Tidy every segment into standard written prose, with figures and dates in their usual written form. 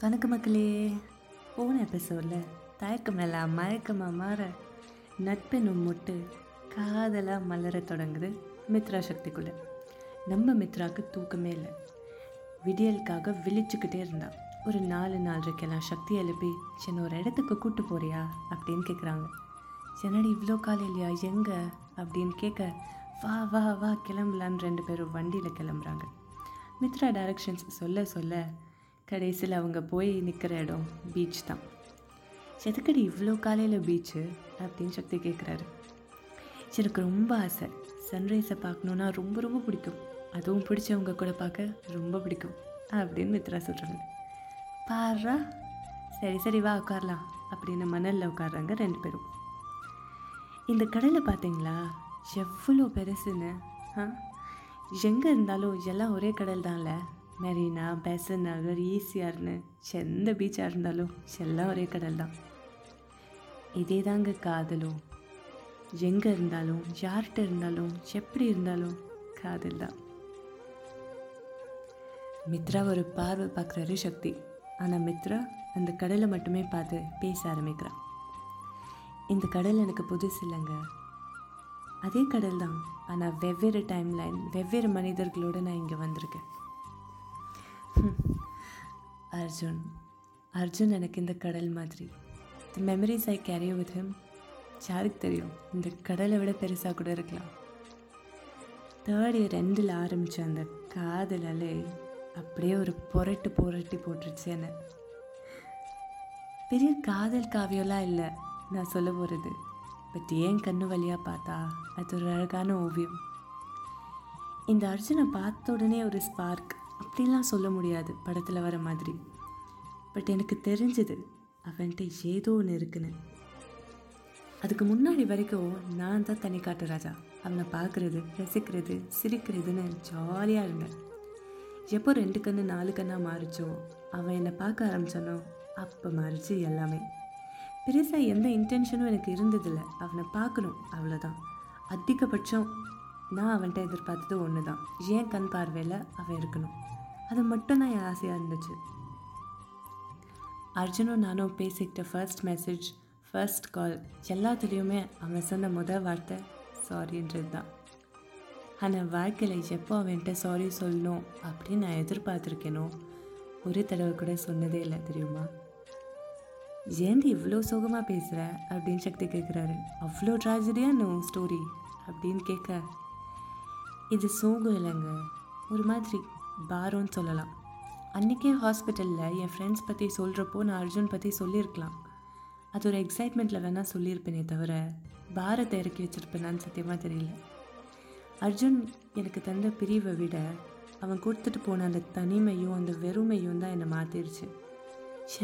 வணக்கம் மக்களே. போன எபிசோடில் தயக்கம் எல்லாம் மயக்கமாக மாற நட்பினும் முட்டு காதலாக மலர தொடங்குது மித்ரா சக்திக்குள்ளே. நம்ம மித்ராவுக்கு தூக்கமே இல்லை. விடியலுக்காக விழிச்சுக்கிட்டே இருந்தான். ஒரு 4-4:30க்கெல்லாம் சக்தி எழுப்பி, சின்ன ஒரு இடத்துக்கு கூப்பிட்டு போறியா அப்படின்னு கேட்குறாங்க. சின்னடி இவ்வளோ காலையிலையா, எங்கே அப்படின்னு கேட்க, வா வா வா கிளம்பலான்னு 2 பேரும் வண்டியில் கிளம்புறாங்க. மித்ரா டைரக்ஷன்ஸ் சொல்ல சொல்ல கடைசியில் அவங்க போய் நிற்கிற இடம் பீச் தான். எதுக்கடி இவ்வளோ காலையில் பீச்சு அப்படின்னு சக்தி கேட்குறாரு. எனக்கு ரொம்ப ஆசை, சன்ரைஸை பார்க்கணுன்னா ரொம்ப ரொம்ப பிடிக்கும், அதுவும் பிடிச்சவங்க கூட பார்க்க ரொம்ப பிடிக்கும் அப்படின்னு மித்ரா சொல்கிறாங்க. பாரா சரி சரி வா உட்காரலாம் அப்படின்னு மணலில் உட்காடுறாங்க 2 பேரும். இந்த கடலை பார்த்தீங்களா எவ்வளோ பெருசுன்னு. எங்கே இருந்தாலும் எல்லாம் ஒரே கடல் தான்ல, மெரினா பேசன் நகர் ஈஸியார்னு எந்த பீச்சாக இருந்தாலும் எல்லாம் ஒரே கடல் தான். இதே தாங்க காதலும், எங்கே இருந்தாலும் யார்கிட்ட இருந்தாலும் எப்படி இருந்தாலும் காதல் தான். மித்ரா ஒரு பார்வை பார்க்குறாரு சக்தி. ஆனால் மித்ரா அந்த கடலை மட்டுமே பார்த்து பேச ஆரம்பிக்கிறான். இந்த கடல் எனக்கு புதுசு இல்லைங்க, அதே கடல் தான், ஆனால் வெவ்வேறு டைம்லைன் வெவ்வேறு மனிதர்களோடு நான் இங்கே வந்திருக்கேன். அர்ஜுன் எனக்கு இந்த கடல் மாதிரி. The memories I carry with him. யாருக்கு தெரியும், இந்த கடலை விட பெருசாக கூட இருக்கலாம். Third year 2ல் ஆரம்பித்த அந்த காதலாலே அப்படியே ஒரு புரட்டி போட்டுருச்சு என்ன. பெரிய காதல் காவியெல்லாம் இல்லை நான் சொல்ல போகிறது, பட் ஏன் கண்ணு வழியாக பார்த்தா அது ஒரு அழகான ஓவியம். இந்த அர்ஜுனை பார்த்த உடனே ஒரு ஸ்பார்க் அப்படிலாம் சொல்ல முடியாது படத்தில் வர மாதிரி, பட் எனக்கு தெரிஞ்சது அவன்கிட்ட ஏதோ ஒன்று இருக்குன்னு. அதுக்கு முன்னாடி வரைக்கும் நான் தான் தனி காட்டு ராஜா, அவனை பார்க்குறது ரசிக்கிறது சிரிக்கிறதுன்னு ஜாலியாக இருந்தேன். எப்போ 2 கண்ணு 4 கண்ணாக மாறிச்சோ, அவன் என்னை பார்க்க ஆரம்பித்தானோ அப்போ மாறிச்சு எல்லாமே. பெருசாக எந்த இன்டென்ஷனும் எனக்கு இருந்ததில்லை, அவனை பார்க்கணும் அவ்வளோதான். அதிகபட்சம் நான் அவன்கிட்ட எதிர்பார்த்தது ஒன்று தான், ஏன் கண் பார்வையில் அவன் இருக்கணும், அது மட்டும் தான் என் ஆசையாக இருந்துச்சு. அர்ஜுனும் நானும் பேசிக்கிட்ட ஃபர்ஸ்ட் மெசேஜ் ஃபர்ஸ்ட் கால் எல்லாத்துலேயுமே அவன் சொன்ன முதல் வார்த்தை சாரின்றது தான். ஆனால் வாழ்க்கையில் எப்போ அவன்கிட்ட சாரி சொல்லணும் அப்படின்னு நான் எதிர்பார்த்துருக்கேனோ ஒரு தடவை கூட சொன்னதே இல்லை தெரியுமா. ஏன்டி இவ்வளோ சோகமாக பேசுகிற அப்படின்னு சக்தி கேட்குறாரு. அவ்வளோ ட்ராஜடியாக நோ ஸ்டோரி அப்படின்னு கேட்க, இது சோகம் இல்லைங்க, ஒரு மாதிரி பாரம்னு சொல்லலாம். அன்றைக்கே ஹாஸ்பிட்டலில் என் ஃப்ரெண்ட்ஸ் பற்றி சொல்கிறப்போ நான் அர்ஜுன் பற்றி சொல்லியிருக்கலாம், அது ஒரு எக்ஸைட்மெண்ட்டில் வேணால் சொல்லியிருப்பேனே தவிர பாரத்தை இறக்கி வச்சுருப்பேனான்னு சத்தியமாக தெரியல. அர்ஜுன் எனக்கு தந்த பிரிவை விட அவன் கொடுத்துட்டு போன அந்த தனிமையும் அந்த வெறுமையும் தான் என்னை மாற்றிடுச்சு.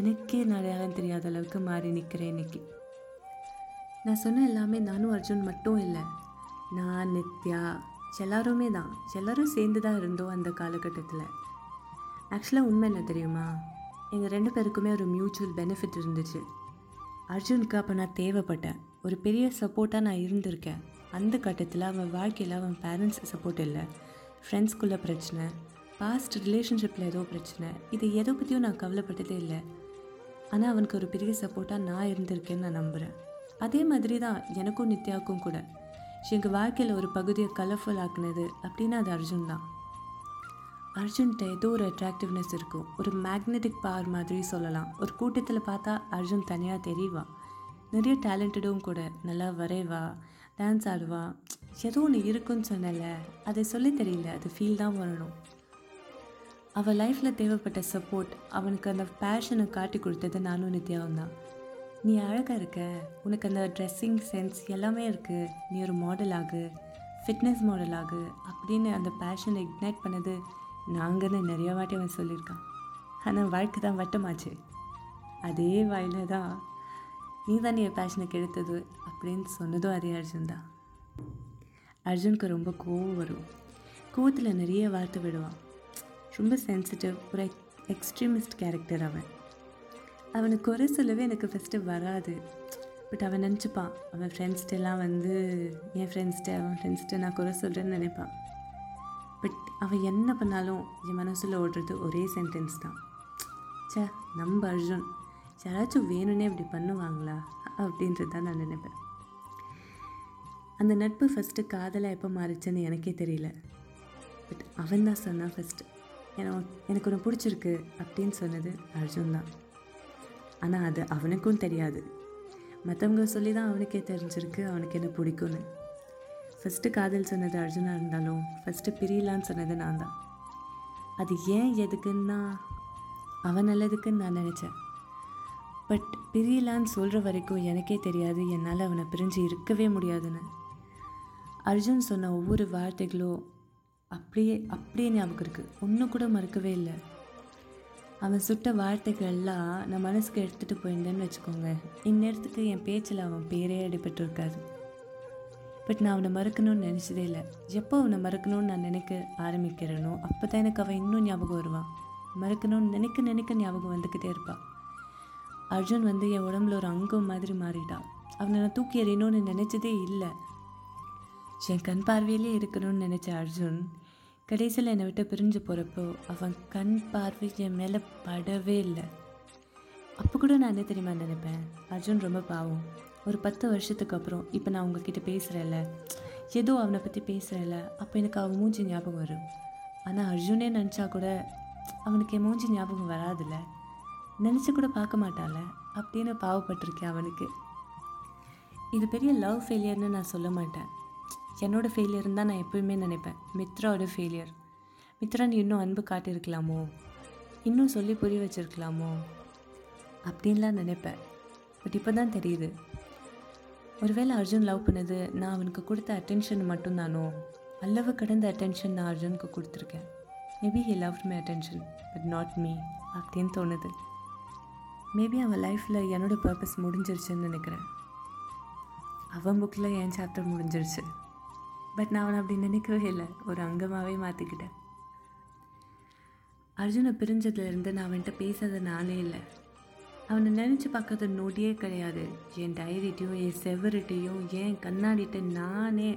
எனக்கே நிறையாலும் தெரியாத அளவுக்கு மாறி நிற்கிறேன் இன்னைக்கு. நான் சொன்ன எல்லாமே நானும் அர்ஜுன் மட்டும் இல்லை, நான் நித்யா எல்லாருமே தான், எல்லோரும் சேர்ந்து தான் இருந்தோம் அந்த காலகட்டத்தில். ஆக்சுவலாக உண்மை என்ன தெரியுமா, எங்கள் 2 பேருக்குமே ஒரு மியூச்சுவல் பெனிஃபிட் இருந்துச்சு. அர்ஜுனுக்கு அப்போ நான் தேவைப்பட்டேன், ஒரு பெரிய சப்போர்ட்டாக நான் இருந்திருக்கேன். அந்த கட்டத்தில் அவன் வாழ்க்கையில் அவன் பேரண்ட்ஸ் சப்போர்ட் இல்லை, ஃப்ரெண்ட்ஸ்குள்ளே பிரச்சனை, பாஸ்ட் ரிலேஷன்ஷிப்பில் ஏதோ பிரச்சனை, இது எதை பற்றியும் நான் கவலைப்பட்டதே இல்லை. ஆனால் அவனுக்கு ஒரு பெரிய சப்போர்ட்டாக நான் இருந்திருக்கேன்னு நான் நம்புகிறேன். அதே மாதிரி தான் எனக்கும் நித்யாவுக்கும் கூட. எங்கள் வாழ்க்கையில் ஒரு பகுதியை கலர்ஃபுல் ஆக்குனது அப்படின்னா அது அர்ஜுன் தான். அர்ஜுன்கிட்ட ஏதோ ஒரு அட்ராக்டிவ்னஸ் இருக்கும், ஒரு மேக்னெட்டிக் பவர் மாதிரி சொல்லலாம். ஒரு கூட்டத்தில் பார்த்தா அர்ஜுன் தனியாக தெரியவா, நிறைய டேலண்டடும் கூட, நல்லா வரைவா டான்ஸ் ஆடுவா, ஏதோ ஒன்று இருக்குன்னு சொன்னலை, அதை சொல்லி தெரியல, அது ஃபீல் தான் வரணும். அவள் லைஃப்பில் தேவைப்பட்ட சப்போர்ட் அவனுக்கு அந்த பேஷனை காட்டி கொடுத்தது நானும் நித்யாவும் தான். நீ அழகாக இருக்க, உனக்கு அந்த ட்ரெஸ்ஸிங் சென்ஸ் எல்லாமே இருக்குது, நீ ஒரு மாடல் ஆகு, ஃபிட்னஸ் மாடல் ஆகு அப்படின்னு அந்த பேஷனை இக்னைட் பண்ணது நாங்கன்னு நிறையா வாட்டி அவன் சொல்லியிருக்கான். ஆனால் வாழ்க்கை தான் வட்டமாச்சு, அதே வாயில தான் நீ தான் என் பேஷனுக்கு எடுத்தது அப்படின்னு சொன்னதும் அதே அர்ஜுன் தான். அர்ஜுனுக்கு ரொம்ப கோவம் வரும், கோவத்தில் நிறைய வார்த்தை விடுவான், ரொம்ப சென்சிட்டிவ், ஒரு எக்ஸ்ட்ரீமிஸ்ட் கேரக்டர் அவன். அவனை குறை சொல்லவே எனக்கு ஃபஸ்ட்டு வராது, பட் அவன் நினச்சிப்பான் அவன் ஃப்ரெண்ட்ஸ்டெல்லாம் வந்து என் ஃப்ரெண்ட்ஸ்கிட்ட அவன் ஃப்ரெண்ட்ஸ்கிட்ட நான் குறை சொல்கிறேன்னு நினைப்பான். பட் அவன் என்ன பண்ணாலும் என் மனசில் ஓடுறது ஒரே சென்டென்ஸ் தான், சே நம்ம அர்ஜுன் யாராச்சும் வேணும்னே இப்படி பண்ணுவாங்களா அப்படின்றது தான் நான் நினைப்பேன். அந்த நட்பு ஃபஸ்ட்டு காதலாக எப்போ மாறிச்சுன்னு எனக்கே தெரியல. பட் அவன் தான் சொன்னான் ஃபஸ்ட்டு எனக்கு ஒன்று பிடிச்சிருக்கு அப்படின்னு சொன்னது அர்ஜுன் தான். ஆனால் அது அவனுக்கும் தெரியாது, மற்றவங்க சொல்லி தான் அவனுக்கே தெரிஞ்சிருக்கு அவனுக்கு என்ன பிடிக்கும்னு. ஃபஸ்ட்டு காதல் சொன்னது அர்ஜுனாக இருந்தாலும் ஃபஸ்ட்டு பிரியலான்னு சொன்னது நான் தான். அது ஏன் எதுக்குன்னா அவன் நல்லதுக்குன்னு நான் நினச்சேன். பட் பிரியலான்னு சொல்கிற வரைக்கும் எனக்கே தெரியாது என்னால் அவனை பிரிஞ்சு இருக்கவே முடியாதுன்னு. அர்ஜுன் சொன்ன ஒவ்வொரு வார்த்தைகளோ அப்படியே ஞாபகம் இருக்குது, ஒன்றும் கூட மறக்கவே இல்லை. அவன் சுட்ட வார்த்தைகள்லாம் நான் மனசுக்கு எடுத்துகிட்டு போயிருந்தேன்னு வச்சுக்கோங்க, இந்நேரத்துக்கு என் பேச்சில் அவன் பேரே அடிபட்டுருக்காரு. பட் நான் அவனை மறக்கணும்னு நினச்சதே இல்லை. எப்போ அவனை மறக்கணும்னு நான் நினைக்க ஆரம்பிக்கிறேனோ அப்போ தான் எனக்கு அவன் இன்னும் ஞாபகம் வருவான். மறக்கணும்னு நினைக்க ஞாபகம் வந்துக்கிட்டே இருப்பான். அர்ஜுன் வந்து என் உடம்புல ஒரு அங்கம் மாதிரி மாறிட்டான். அவனை நான் தூக்கி எறியணும்னு நினச்சதே இல்லை. என் கண் பார்வையிலே இருக்கணும்னு நினச்ச அர்ஜுன் கடைசியில் என்னை விட்டு பிரிஞ்சு போகிறப்போ அவன் கண் பார்வை என் மேலே படவே இல்லை. அப்போ கூட நான் என்ன தெரியுமா நினைப்பேன், அர்ஜுன் ரொம்ப பாவம், ஒரு 10 வருஷத்துக்கு அப்புறம் இப்போ நான் உங்ககிட்ட பேசுகிறேன்ல, ஏதோ அவனை பற்றி பேசுகிறேன்ல, அப்போ எனக்கு அவன் மூஞ்சி ஞாபகம் வரும். ஆனால் அர்ஜுனே நினச்சா கூட அவனுக்கு என் மூஞ்சி ஞாபகம் வராதுல்ல, நினச்சி கூட பார்க்க மாட்டான்ல அப்படின்னு பாவப்பட்டிருக்கேன் அவனுக்கு. இது பெரிய லவ் ஃபெயிலியர்னு நான் சொல்ல மாட்டேன், என்னோடய ஃபெயிலியர்னு தான் நான் எப்போயுமே நினைப்பேன். மித்ராவோட ஃபெயிலியர், மித்ரான்னு இன்னும் அன்பு காட்டியிருக்கலாமோ, இன்னும் சொல்லி புரிய வச்சுருக்கலாமோ அப்படின்லாம் நினைப்பேன். பட் இப்போ தான் தெரியுது, ஒருவேளை அர்ஜுன் லவ் பண்ணது நான் அவனுக்கு கொடுத்த அட்டென்ஷன் மட்டும்தானோ, அளவு கடந்த அட்டென்ஷன் நான் அர்ஜுனுக்கு கொடுத்துருக்கேன். Maybe he loved my attention but not me அப்படின்னு தோணுது. மேபி அவன் லைஃப்பில் என்னோடய பர்பஸ் முடிஞ்சிருச்சுன்னு நினைக்கிறேன். அவன் புக்கில் என் சாப்டர் முடிஞ்சிருச்சு. பட் நான் அவனை அப்படி நினைக்கவே இல்லை, ஒரு அங்கமாகவே மாற்றிக்கிட்டேன். அர்ஜுனை பிரிஞ்சதுலேருந்து நான் அவன்கிட்ட பேசாத நாளே இல்லை. அவனை நினச்சி பார்க்காத நொடியே கிடையாது. என் டைரிட்டையும் என் செவரிட்டையும் என் கண்ணாடிட்ட நானே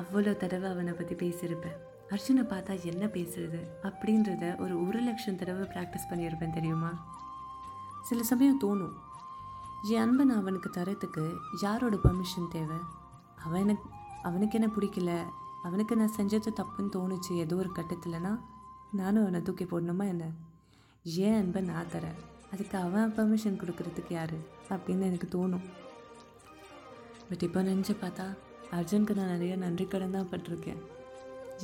அவ்வளோ தடவை அவனை பற்றி பேசியிருப்பேன். அர்ஜுனை பார்த்தா என்ன பேசுறது அப்படின்றத ஒரு 1,00,000 தடவை ப்ராக்டிஸ் பண்ணியிருப்பேன் தெரியுமா. சில சமயம் தோணும், என் அன்பை நான் அவனுக்கு தரத்துக்கு யாரோட பர்மிஷன் தேவை. அவனுக்கு என்ன பிடிக்கல, அவனுக்கு நான் செஞ்சது தப்புன்னு தோணுச்சு ஏதோ ஒரு கட்டத்தில்னா நானும் அவனை தூக்கி போடணுமா என்ன? ஏன் அன்பை நான் தரேன், அதுக்கு அவன் பர்மிஷன் கொடுக்குறதுக்கு யார் அப்படின்னு எனக்கு தோணும். பட் இப்போ நினச்சி பார்த்தா அர்ஜுனுக்கு நான் நிறைய நன்றி கடன் தான் பட்டிருக்கேன்.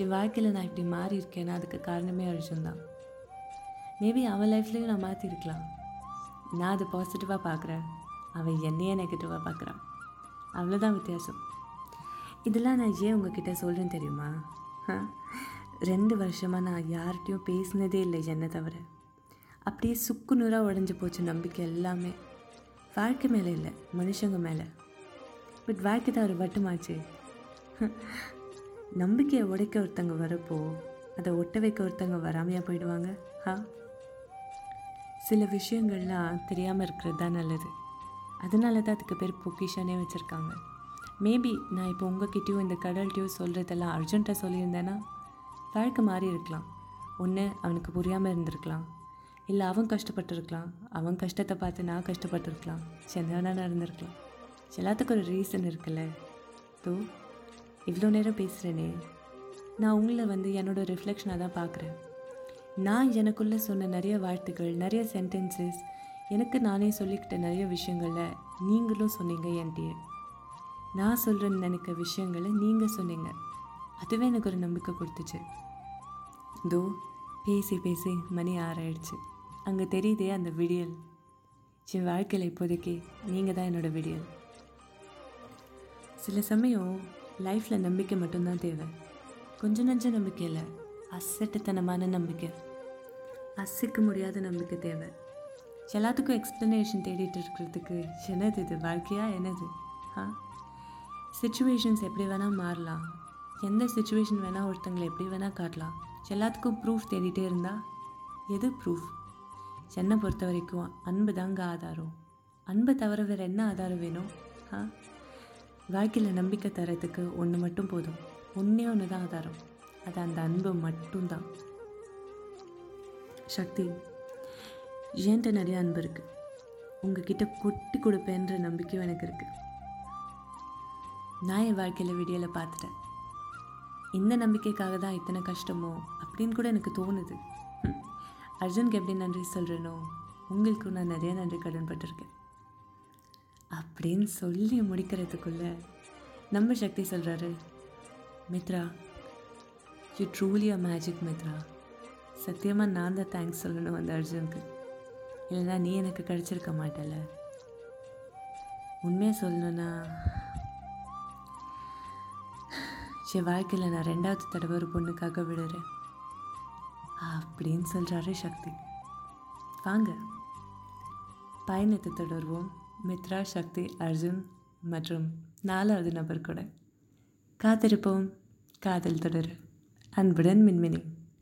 என் வாழ்க்கையில் நான் இப்படி மாறி இருக்கேன்னா அதுக்கு காரணமே அர்ஜுன் தான். மேபி அவன் லைஃப்லேயும் நான் மாற்றிருக்கலாம். நான் அதை பாசிட்டிவாக பார்க்குறேன், அவன் என்னையே நெகட்டிவாக பார்க்குறான், அவ்வளோதான் வித்தியாசம். இதெல்லாம் நான் ஏன் உங்ககிட்ட சொல்கிறேன்னு தெரியுமா? 2 வருஷமாக நான் யார்கிட்டையும் பேசினதே இல்லை என்னை தவிர. அப்படியே சுக்குநூறாக உடஞ்சி போச்சு நம்பிக்கை எல்லாமே. வாழ்க்கை மேலே இல்லை, மனுஷங்க மேலே. பட் வாழ்க்கை தான் ஒரு வட்டமாச்சு. நம்பிக்கையை உடைக்க ஒருத்தங்க வரப்போ அதை ஒட்ட வைக்க ஒருத்தங்க வராமையாக போயிடுவாங்க. சில விஷயங்கள்லாம் தெரியாமல் இருக்கிறது தான் நல்லது. அதனால தான் அதுக்கு பேர் பொக்கிஷனே வச்சுருக்காங்க. மேபி நான் இப்போ உங்ககிட்டயும் இந்த கடல்கிட்டையும் சொல்கிறதெல்லாம் அர்ஜென்ட்டாக சொல்லியிருந்தேன்னா வாழ்க்கை மாறி இருக்கலாம். ஒன்று அவனுக்கு புரியாமல் இருந்திருக்கலாம், இல்லை அவன் கஷ்டப்பட்டுருக்கலாம், அவன் கஷ்டத்தை பார்த்து நான் கஷ்டப்பட்டுருக்கலாம், சென்னா நடந்திருக்கலாம். எல்லாத்துக்கும் ஒரு ரீசன் இருக்குல்ல. தோ இவ்வளோ நேரம் பேசுகிறேனே, நான் உங்களை வந்து என்னோடய ரிஃப்ளெக்ஷனாக தான் பார்க்குறேன். நான் எனக்குள்ளே சொன்ன நிறைய வார்த்தைகள், நிறைய சென்டென்சஸ், எனக்கு நானே சொல்லிக்கிட்ட நிறைய விஷயங்களை நீங்களும் சொன்னீங்க என்கிட்டயே. நான் சொல்கிறேன்னு நினைக்க விஷயங்களை நீங்கள் சொன்னீங்க. அதுவே எனக்கு ஒரு நம்பிக்கை கொடுத்துச்சு. தோ பேசி பேசி மணி 6 ஆயிடுச்சு. அங்கே தெரியுதே அந்த விடியல். என் வாழ்க்கையில் இப்போதைக்கு நீங்கள் தான் என்னோடய விடியல். சில சமயம் லைஃப்பில் நம்பிக்கை மட்டும்தான் தேவை. கொஞ்சம் நஞ்ச நம்பிக்கை இல்லை, அசட்டுத்தனமான நம்பிக்கை, அசைக்க முடியாத நம்பிக்கை தேவை. எல்லாத்துக்கும் எக்ஸ்ப்ளனேஷன் தேடிட்டு இருக்கிறதுக்கு என்னது இது வாழ்க்கையா என்னது? சிச்சுவேஷன்ஸ் எப்படி வேணால் மாறலாம், எந்த சுச்சுவேஷன் வேணால் ஒருத்தங்களை எப்படி வேணால் காட்டலாம். எல்லாத்துக்கும் ப்ரூஃப் தேடிகிட்டே இருந்தால் எது ப்ரூஃப்? என்னை பொறுத்த வரைக்கும் அன்பு தாங்க ஆதாரம். அன்பை தவிர வேறு என்ன ஆதாரம் வேணும்? வாழ்க்கையில் நம்பிக்கை தரத்துக்கு ஒன்று மட்டும் போதும், ஒன்றே ஒன்று தான் ஆதாரம், அது அந்த அன்பு மட்டும்தான். சக்தி, என்கிட்ட நிறைய அன்பு இருக்குது, உங்ககிட்ட கொட்டி கொடுப்பேன்ற நம்பிக்கையும் எனக்கு இருக்குது. நான் என் வாழ்க்கையில் வீடியோவில் பார்த்துட்டேன். இந்த நம்பிக்கைக்காக தான் இத்தனை கஷ்டமோ அப்படின்னு கூட எனக்கு தோணுது. அர்ஜுனுக்கு எப்படி நன்றி சொல்கிறேனோ உங்களுக்கும் நான் நிறைய நன்றி கடன்பட்டிருக்கேன் அப்படின்னு சொல்லி முடிக்கிறதுக்குள்ளே நம்ம சக்தி சொல்கிறாரு, Mitra, you truly a magic Mitra. சத்தியமாக நான் தான் தேங்க்ஸ் சொல்லணும் அந்த அர்ஜுனுக்கு, இல்லைனா நீ எனக்கு கிடச்சிருக்க மாட்டல. உண்மையாக சொல்லணும்னா என் வாழ்க்கையில் நான் 2வது தடவை ஒரு பொண்ணுக்காக விடுறேன் அப்படின்னு சொல்கிறாரு சக்தி. வாங்க பயணத்தை தொடர்வோம். மித்ரா, சக்தி, அர்ஜுன் மற்றும் 4வது நபர் கூட. காத்திருப்போம், காதல் தொடர. அன்புடன் மின்மினி.